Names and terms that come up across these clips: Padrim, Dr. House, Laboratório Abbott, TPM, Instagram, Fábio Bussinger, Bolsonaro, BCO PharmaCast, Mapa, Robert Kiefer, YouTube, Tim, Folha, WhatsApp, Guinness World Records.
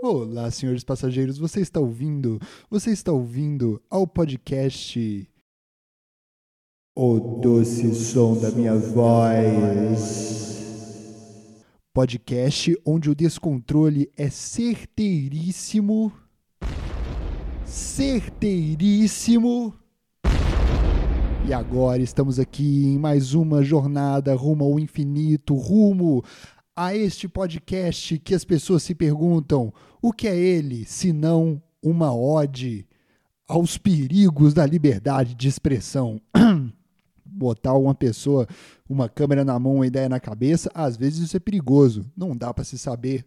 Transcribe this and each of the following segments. Olá, senhores passageiros, você está ouvindo ao podcast O Doce Som da Minha Voz. Podcast onde o descontrole é certeiríssimo. E agora estamos aqui em mais uma jornada rumo ao infinito, rumo a este podcast que as pessoas se perguntam: o que é ele, se não uma ode aos perigos da liberdade de expressão? Botar uma pessoa, uma câmera na mão, uma ideia na cabeça, às vezes isso é perigoso, não dá para se saber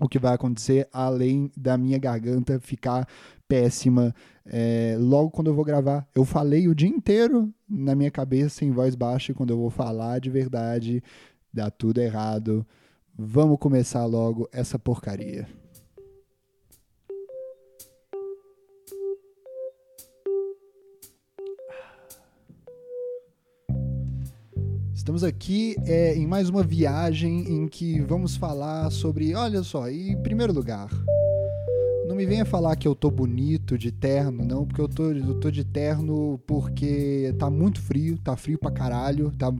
o que vai acontecer, além da minha garganta ficar péssima. Logo quando eu vou gravar, eu falei o dia inteiro na minha cabeça em voz baixa, e quando eu vou falar de verdade, dá tudo errado. Vamos começar logo essa porcaria. Estamos aqui em mais uma viagem em que vamos falar sobre... Olha só, em primeiro lugar, não me venha falar que eu tô bonito de terno, não, porque eu tô de terno porque tá muito frio, tá frio pra caralho, tá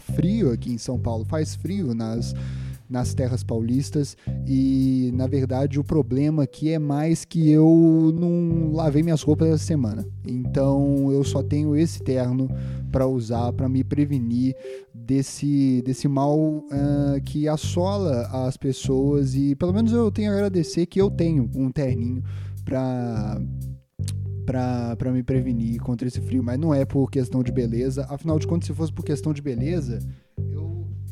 frio aqui em São Paulo, faz frio nas terras paulistas, e na verdade o problema aqui é mais que eu não lavei minhas roupas essa semana, então eu só tenho esse terno para usar para me prevenir desse mal que assola as pessoas, e pelo menos eu tenho a agradecer que eu tenho um terninho para me prevenir contra esse frio, mas não é por questão de beleza. Afinal de contas, se fosse por questão de beleza,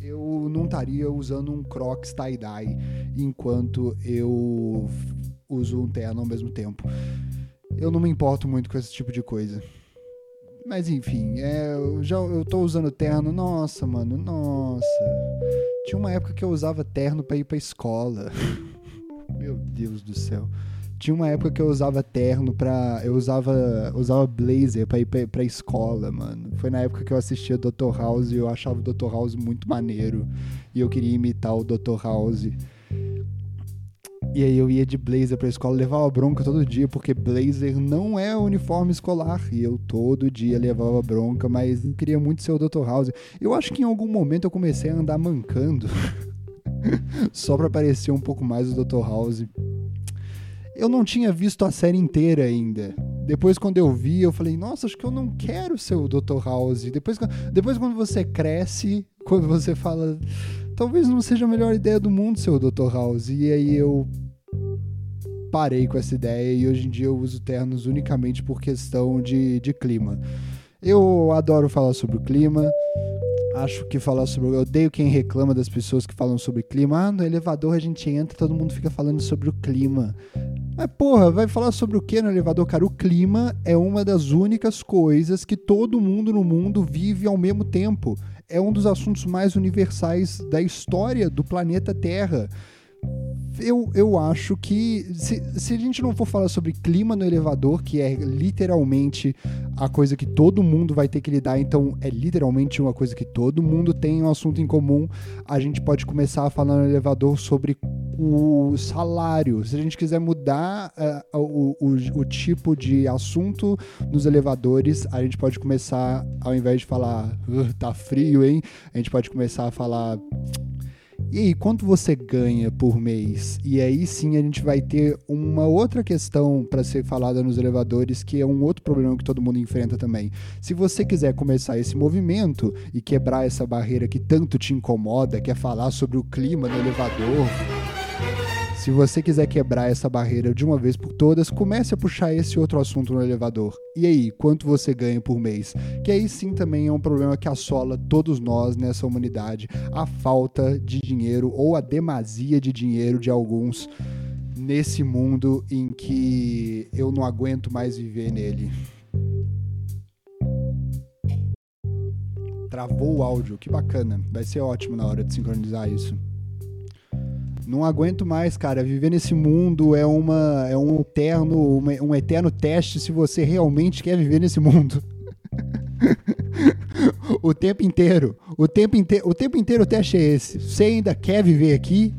eu não estaria usando um Crocs tie-dye enquanto eu uso um terno ao mesmo tempo. Eu não me importo muito com esse tipo de coisa. Mas enfim, eu tô usando terno, nossa. Tinha uma época que eu usava terno pra ir pra escola. Meu Deus do céu. Tinha uma época que eu usava terno pra... Eu usava blazer pra ir pra escola, mano. Foi na época que eu assistia Dr. House e eu achava o Dr. House muito maneiro. E eu queria imitar o Dr. House. E aí eu ia de blazer pra escola, levava bronca todo dia, porque blazer não é uniforme escolar. E eu todo dia levava bronca, mas eu queria muito ser o Dr. House. Eu acho que em algum momento eu comecei a andar mancando, só pra parecer um pouco mais o Dr. House. Eu não tinha visto a série inteira ainda. Depois, quando eu vi, eu falei, nossa, acho que eu não quero ser o Dr. House. Depois quando você cresce, quando você fala... Talvez não seja a melhor ideia do mundo ser o Dr. House. E aí eu parei com essa ideia e hoje em dia eu uso ternos unicamente por questão de clima. Eu adoro falar sobre o clima. Acho que falar sobre... Eu odeio quem reclama das pessoas que falam sobre clima. Ah, no elevador a gente entra, todo mundo fica falando sobre o clima. Mas porra, vai falar sobre o que no elevador, cara? O clima é uma das únicas coisas que todo mundo no mundo vive ao mesmo tempo. É um dos assuntos mais universais da história do planeta Terra. Eu acho que se a gente não for falar sobre clima no elevador, que é literalmente a coisa que todo mundo vai ter que lidar, então é literalmente uma coisa que todo mundo tem um assunto em comum, a gente pode começar a falar no elevador sobre o salário. Se a gente quiser mudar o tipo de assunto nos elevadores, a gente pode começar, ao invés de falar tá frio, hein? A gente pode começar a falar... E aí, quanto você ganha por mês? E aí sim a gente vai ter uma outra questão para ser falada nos elevadores, que é um outro problema que todo mundo enfrenta também. Se você quiser começar esse movimento e quebrar essa barreira que tanto te incomoda, que é falar sobre o clima no elevador... Se você quiser quebrar essa barreira de uma vez por todas, comece a puxar esse outro assunto no elevador. E aí, quanto você ganha por mês? Que aí sim também é um problema que assola todos nós nessa humanidade. A falta de dinheiro ou a demasia de dinheiro de alguns nesse mundo em que eu não aguento mais viver nele. Travou o áudio, que bacana. Vai ser ótimo na hora de sincronizar isso. Não aguento mais, cara. Viver nesse mundo é um eterno teste se você realmente quer viver nesse mundo. O tempo inteiro o teste é esse. Você ainda quer viver aqui?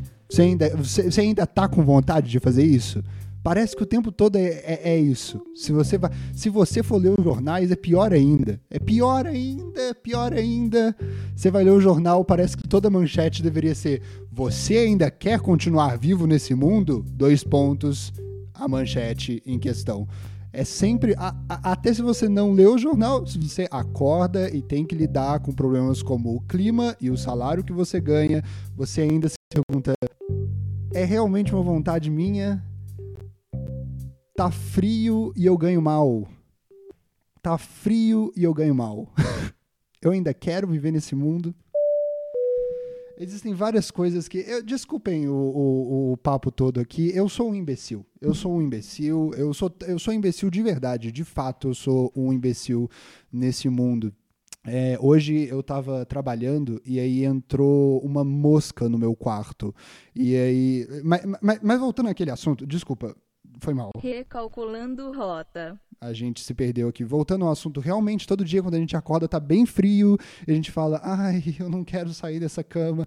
Você ainda tá com vontade de fazer isso? Parece que o tempo todo é isso. Se você for ler os jornais, é pior ainda. Você vai ler o jornal, parece que toda manchete deveria ser: você ainda quer continuar vivo nesse mundo? ? A manchete em questão. É sempre, até se você não lê o jornal, você acorda e tem que lidar com problemas como o clima e o salário que você ganha, você ainda se pergunta: é realmente uma vontade minha? Tá frio e eu ganho mal. Eu ainda quero viver nesse mundo. Existem várias coisas que... Desculpem o papo todo aqui. Eu sou um imbecil. Eu sou imbecil de verdade. De fato, eu sou um imbecil nesse mundo. Hoje eu tava trabalhando e aí entrou uma mosca no meu quarto. E aí... Mas voltando àquele assunto, desculpa. Foi mal. Recalculando rota. A gente se perdeu aqui. Voltando ao assunto, realmente, todo dia quando a gente acorda tá bem frio, e a gente fala: ai, eu não quero sair dessa cama.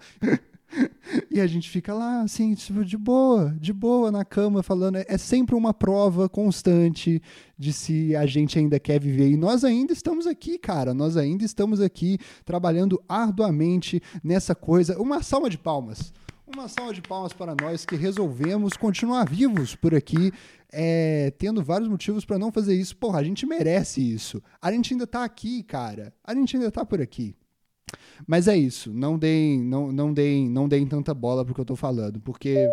E a gente fica lá, assim, tipo, de boa na cama, falando. É sempre uma prova constante de se a gente ainda quer viver. E nós ainda estamos aqui, cara. Nós ainda estamos aqui, trabalhando arduamente nessa coisa. Uma salva de palmas. Uma salva de palmas para nós que resolvemos continuar vivos por aqui, tendo vários motivos para não fazer isso. Porra, a gente merece isso. A gente ainda tá aqui, cara. A gente ainda tá por aqui. Mas é isso. Não deem tanta bola pro que eu tô falando, porque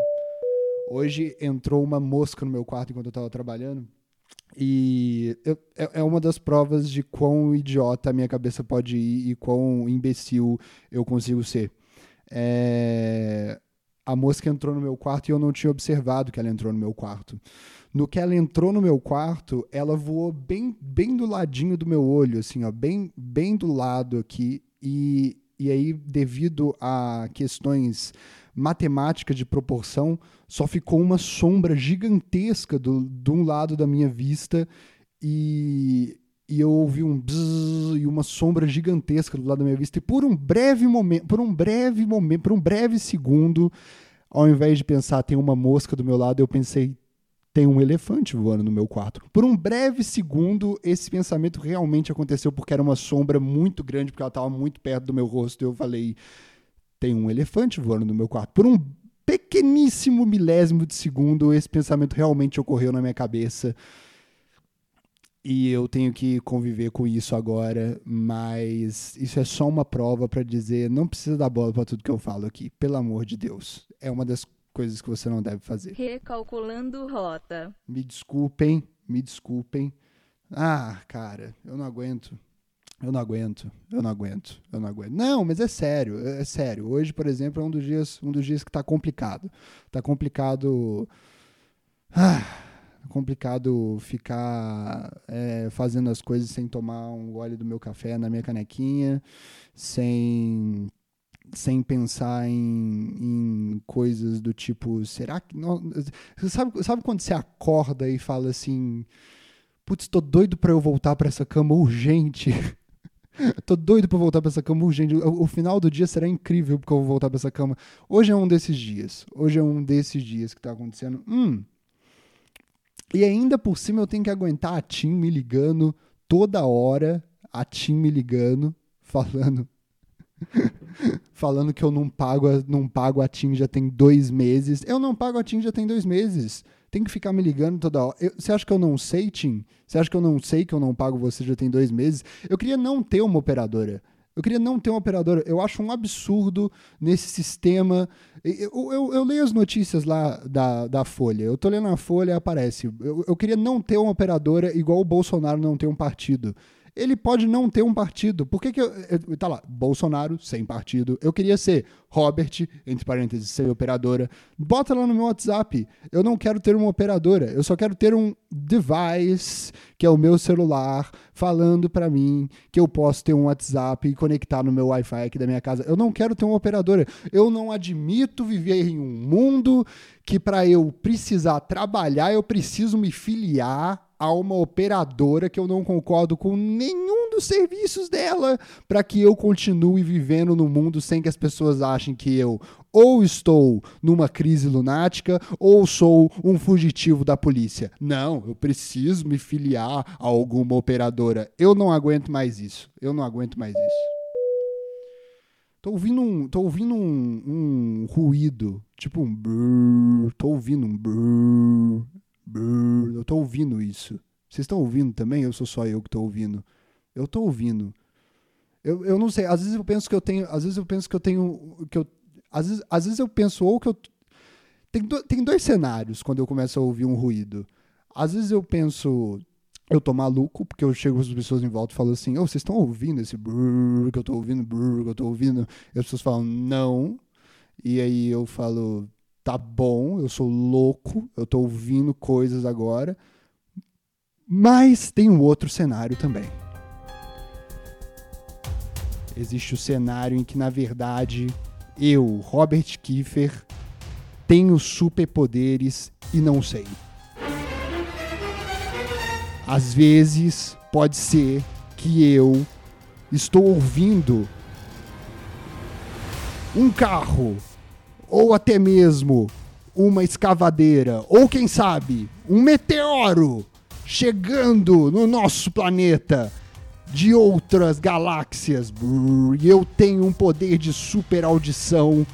hoje entrou uma mosca no meu quarto enquanto eu tava trabalhando. E é uma das provas de quão idiota a minha cabeça pode ir e quão imbecil eu consigo ser. A mosca entrou no meu quarto e eu não tinha observado que ela entrou no meu quarto. No que ela entrou no meu quarto, ela voou bem do ladinho do meu olho, assim, ó, bem do lado aqui. E aí, devido a questões matemáticas de proporção, só ficou uma sombra gigantesca de um lado da minha vista e eu ouvi um bzzz e uma sombra gigantesca do lado da minha vista. E por um breve segundo, ao invés de pensar tem uma mosca do meu lado, eu pensei tem um elefante voando no meu quarto. Por um breve segundo, esse pensamento realmente aconteceu, porque era uma sombra muito grande, porque ela estava muito perto do meu rosto. E eu falei, tem um elefante voando no meu quarto. Por um pequeníssimo milésimo de segundo, esse pensamento realmente ocorreu na minha cabeça. E eu tenho que conviver com isso agora, mas isso é só uma prova para dizer, não precisa dar bola para tudo que eu falo aqui, pelo amor de Deus. É uma das coisas que você não deve fazer. Recalculando rota. Me desculpem. Ah, cara, eu não aguento. Não, mas é sério. Hoje, por exemplo, é um dos dias que tá complicado. Complicado ficar fazendo as coisas sem tomar um gole do meu café na minha canequinha, sem pensar em coisas do tipo, será que... Não, sabe quando você acorda e fala assim, putz, tô doido pra eu voltar pra essa cama urgente... Tô doido pra voltar pra essa cama urgente. O final do dia será incrível porque eu vou voltar pra essa cama. Hoje é um desses dias que tá acontecendo. E ainda por cima eu tenho que aguentar a Tim me ligando toda hora, falando que eu não pago a Tim já tem 2 meses. Eu não pago a Tim já tem 2 meses. Tem que ficar me ligando toda hora. Você acha que eu não sei, Tim? Você acha que eu não sei que eu não pago você já tem 2 meses? Eu queria não ter uma operadora. Eu acho um absurdo nesse sistema. Eu leio as notícias lá da Folha. Eu tô lendo a Folha e aparece. Eu queria não ter uma operadora igual o Bolsonaro não ter um partido. Ele pode não ter um partido. Por que que eu... Tá lá, Bolsonaro sem partido. Eu queria ser Robert, entre parênteses, sem operadora. Bota lá no meu WhatsApp. Eu não quero ter uma operadora. Eu só quero ter um device, que é o meu celular, falando pra mim que eu posso ter um WhatsApp e conectar no meu Wi-Fi aqui da minha casa. Eu não quero ter uma operadora. Eu não admito viver em um mundo que pra eu precisar trabalhar, eu preciso me filiar a uma operadora que eu não concordo com nenhum dos serviços dela para que eu continue vivendo no mundo sem que as pessoas achem que eu ou estou numa crise lunática ou sou um fugitivo da polícia. Não, eu preciso me filiar a alguma operadora. Eu não aguento mais isso. Tô ouvindo um ruído, tipo um brrr, brrr, eu tô ouvindo isso. Vocês estão ouvindo também? Eu sou só eu que tô ouvindo. Eu tô ouvindo. Eu não sei, às vezes eu penso que eu tenho, tem dois cenários quando eu começo a ouvir um ruído. Às vezes eu penso, eu tô maluco, porque eu chego com as pessoas em volta e falo assim, ô, vocês estão ouvindo esse brrr que eu tô ouvindo, E as pessoas falam, não. E aí eu falo, tá bom, eu sou louco, eu tô ouvindo coisas agora. Mas tem um outro cenário também. Existe o cenário em que, na verdade, eu, Robert Kiefer, tenho superpoderes e não sei. Às vezes, pode ser que eu estou ouvindo um carro, ou até mesmo uma escavadeira, ou quem sabe, um meteoro chegando no nosso planeta de outras galáxias. E eu tenho um poder de super audição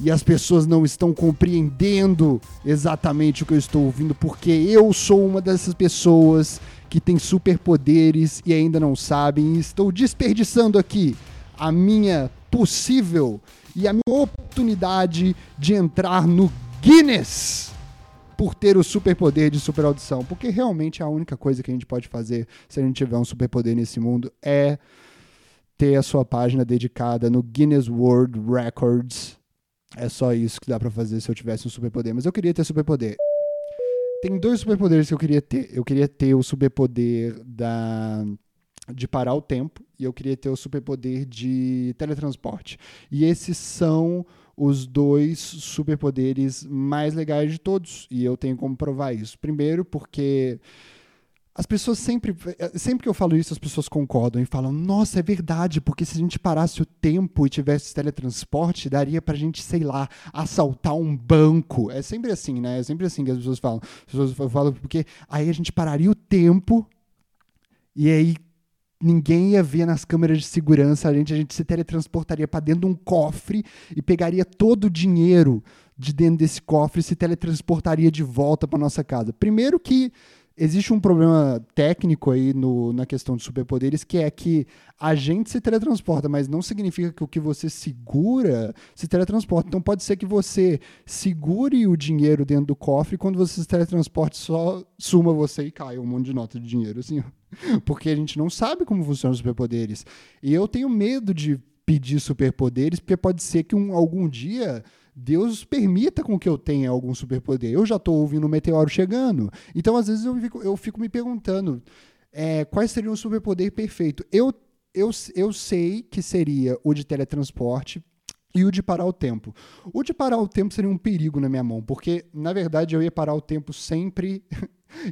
e as pessoas não estão compreendendo exatamente o que eu estou ouvindo, porque eu sou uma dessas pessoas que tem superpoderes e ainda não sabem, e estou desperdiçando aqui a minha possível e a minha oportunidade de entrar no Guinness por ter o superpoder de superaudição, porque realmente a única coisa que a gente pode fazer se a gente tiver um superpoder nesse mundo é ter a sua página dedicada no Guinness World Records. É só isso que dá pra fazer se eu tivesse um superpoder. Mas eu queria ter superpoder. Tem dois superpoderes que eu queria ter. Eu queria ter o superpoder de parar o tempo. E eu queria ter o superpoder de teletransporte. E esses são os dois superpoderes mais legais de todos. E eu tenho como provar isso. Primeiro, porque as pessoas sempre que eu falo isso, as pessoas concordam e falam, nossa, é verdade, porque se a gente parasse o tempo e tivesse teletransporte, daria pra gente, sei lá, assaltar um banco. É sempre assim, né? É sempre assim que as pessoas falam. As pessoas falam porque aí a gente pararia o tempo e aí ninguém ia ver nas câmeras de segurança, a gente se teletransportaria pra dentro de um cofre e pegaria todo o dinheiro de dentro desse cofre e se teletransportaria de volta pra nossa casa. Primeiro que existe um problema técnico aí na questão de superpoderes, que é que a gente se teletransporta, mas não significa que o que você segura se teletransporta. Então pode ser que você segure o dinheiro dentro do cofre e quando você se teletransporte só suma você e cai um monte de nota de dinheiro, assim. Porque a gente não sabe como funcionam os superpoderes. E eu tenho medo de pedir superpoderes, porque pode ser que algum dia Deus permita com que eu tenha algum superpoder. Eu já estou ouvindo um meteoro chegando. Então, às vezes, eu fico me perguntando quais seriam o superpoder perfeito. Eu sei que seria o de teletransporte e o de parar o tempo. O de parar o tempo seria um perigo na minha mão, porque, na verdade, eu ia parar o tempo sempre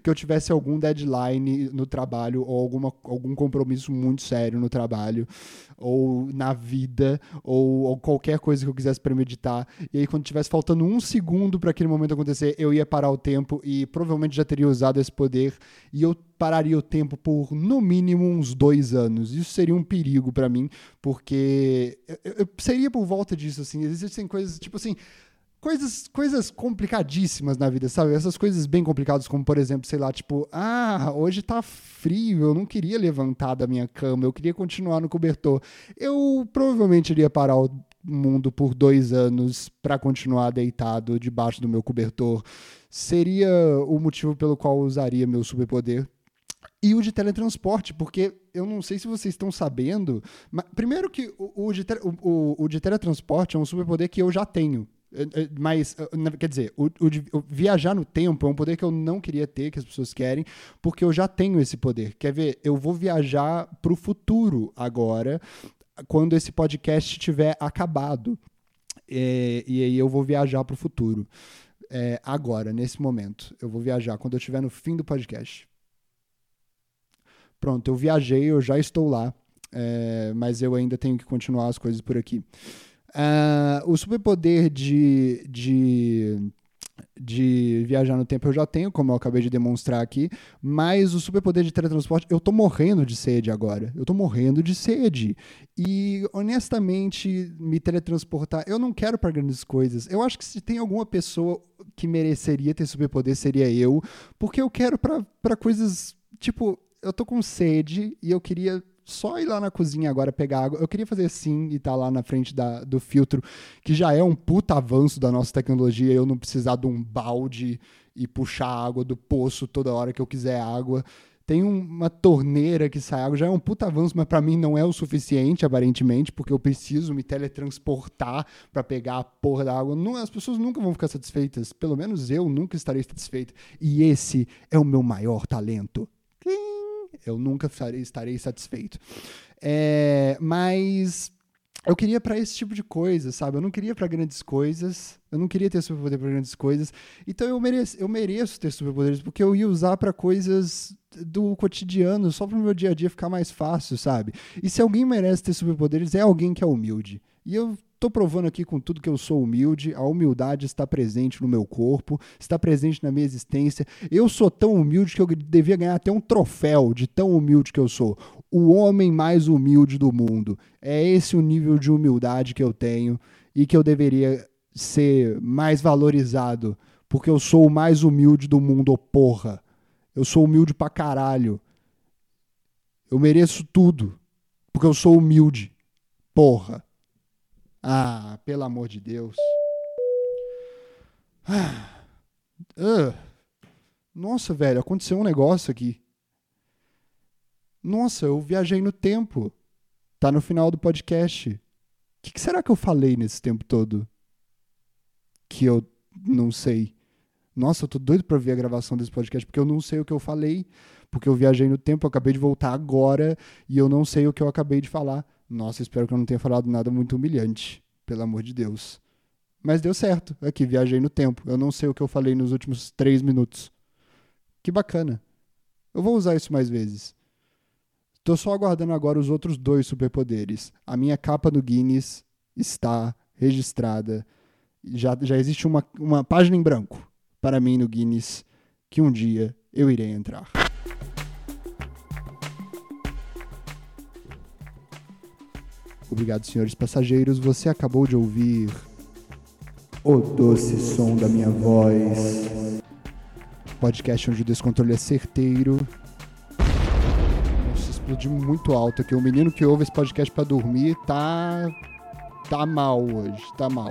que eu tivesse algum deadline no trabalho ou algum compromisso muito sério no trabalho ou na vida ou qualquer coisa que eu quisesse premeditar. E aí, quando tivesse faltando um segundo para aquele momento acontecer, eu ia parar o tempo e provavelmente já teria usado esse poder e eu pararia o tempo por, no mínimo, uns 2 anos. Isso seria um perigo para mim, porque eu seria por volta disso, assim. Existem coisas, tipo assim, Coisas complicadíssimas na vida, sabe? Essas coisas bem complicadas, como, por exemplo, sei lá, tipo, hoje tá frio, eu não queria levantar da minha cama, eu queria continuar no cobertor. Eu provavelmente iria parar o mundo por 2 anos pra continuar deitado debaixo do meu cobertor. Seria o motivo pelo qual eu usaria meu superpoder. E o de teletransporte, porque eu não sei se vocês estão sabendo, mas primeiro que o de teletransporte é um superpoder que eu já tenho. Mas, quer dizer, o viajar no tempo é um poder que eu não queria ter, que as pessoas querem, porque eu já tenho esse poder. Quer ver? Eu vou viajar pro futuro agora, quando esse podcast tiver acabado. E aí eu vou viajar pro futuro. Agora, nesse momento. Eu vou viajar quando eu estiver no fim do podcast. pronto, eu viajei, eu já estou lá, mas eu ainda tenho que continuar as coisas por aqui. O superpoder de viajar no tempo eu já tenho, como eu acabei de demonstrar aqui, mas o superpoder de teletransporte, eu tô morrendo de sede agora, e honestamente me teletransportar, eu não quero para grandes coisas. Eu acho que se tem alguma pessoa que mereceria ter superpoder seria eu, porque eu quero para coisas, tipo, eu tô com sede e eu queria só ir lá na cozinha agora pegar água. Eu queria fazer assim e tá lá na frente do filtro, que já é um puta avanço da nossa tecnologia, eu não precisar de um balde e puxar água do poço toda hora que eu quiser água. Tem uma torneira que sai água, já é um puta avanço, mas pra mim não é o suficiente, aparentemente, porque eu preciso me teletransportar pra pegar a porra da água. Não, as pessoas nunca vão ficar satisfeitas, pelo menos eu nunca estarei satisfeito. E esse é o meu maior talento. Eu nunca estarei satisfeito. Mas eu queria para esse tipo de coisa, sabe? Eu não queria para grandes coisas. Eu não queria ter superpoder para grandes coisas. Então eu mereço ter superpoderes, porque eu ia usar para coisas do cotidiano, só para o meu dia a dia ficar mais fácil, sabe? E se alguém merece ter superpoderes, é alguém que é humilde. E eu tô provando aqui com tudo que eu sou humilde, a humildade está presente no meu corpo, está presente na minha existência. Eu sou tão humilde que eu devia ganhar até um troféu de tão humilde que eu sou. O homem mais humilde do mundo. É esse o nível de humildade que eu tenho e que eu deveria ser mais valorizado, porque eu sou o mais humilde do mundo, oh porra. Eu sou humilde pra caralho. Eu mereço tudo, porque eu sou humilde. Porra. Ah, pelo amor de Deus. Nossa, velho, aconteceu um negócio aqui. Nossa, eu viajei no tempo. Tá no final do podcast. O que será que eu falei nesse tempo todo? Que eu não sei. Nossa, eu tô doido pra ver a gravação desse podcast, porque eu não sei o que eu falei, porque eu viajei no tempo, eu acabei de voltar agora e eu não sei o que eu acabei de falar. Nossa, espero que eu não tenha falado nada muito humilhante, pelo amor de Deus. Mas deu certo, aqui, viajei no tempo. Eu não sei o que eu falei nos últimos 3 minutos. Que bacana. Eu vou usar isso mais vezes. Tô só aguardando agora os outros 2 superpoderes. A minha capa no Guinness está registrada. Já existe uma página em branco para mim no Guinness, que um dia eu irei entrar. Obrigado, senhores passageiros. Você acabou de ouvir O Doce Som da Minha Voz. Podcast onde o descontrole é certeiro. Nossa, explodiu muito alto aqui. O menino que ouve esse podcast pra dormir tá mal hoje. Tá mal.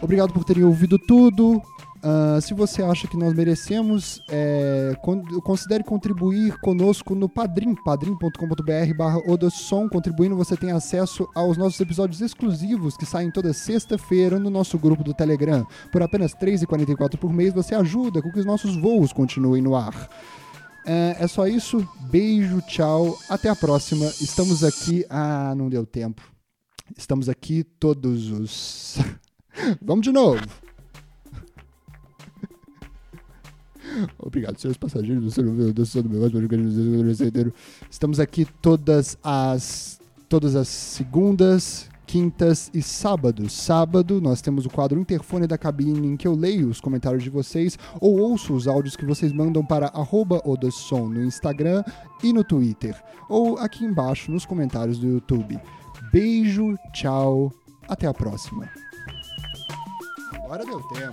Obrigado por terem ouvido tudo. Se você acha que nós merecemos, considere contribuir conosco no Padrim, padrim.com.br/odocesom. Contribuindo, você tem acesso aos nossos episódios exclusivos que saem toda sexta-feira no nosso grupo do Telegram. Por apenas R$3,44 por mês, você ajuda com que os nossos voos continuem no ar. É só isso. Beijo, tchau, até a próxima. Estamos aqui... Ah, não deu tempo. Estamos aqui todos os... Vamos de novo. Obrigado, senhores passageiros. Estamos aqui todas as segundas, quintas e sábados. Sábado nós temos o quadro Interfone da Cabine, em que eu leio os comentários de vocês ou ouço os áudios que vocês mandam para @odocesom no Instagram e no Twitter, ou aqui embaixo nos comentários do YouTube. Beijo, tchau, até a próxima. Agora deu tempo.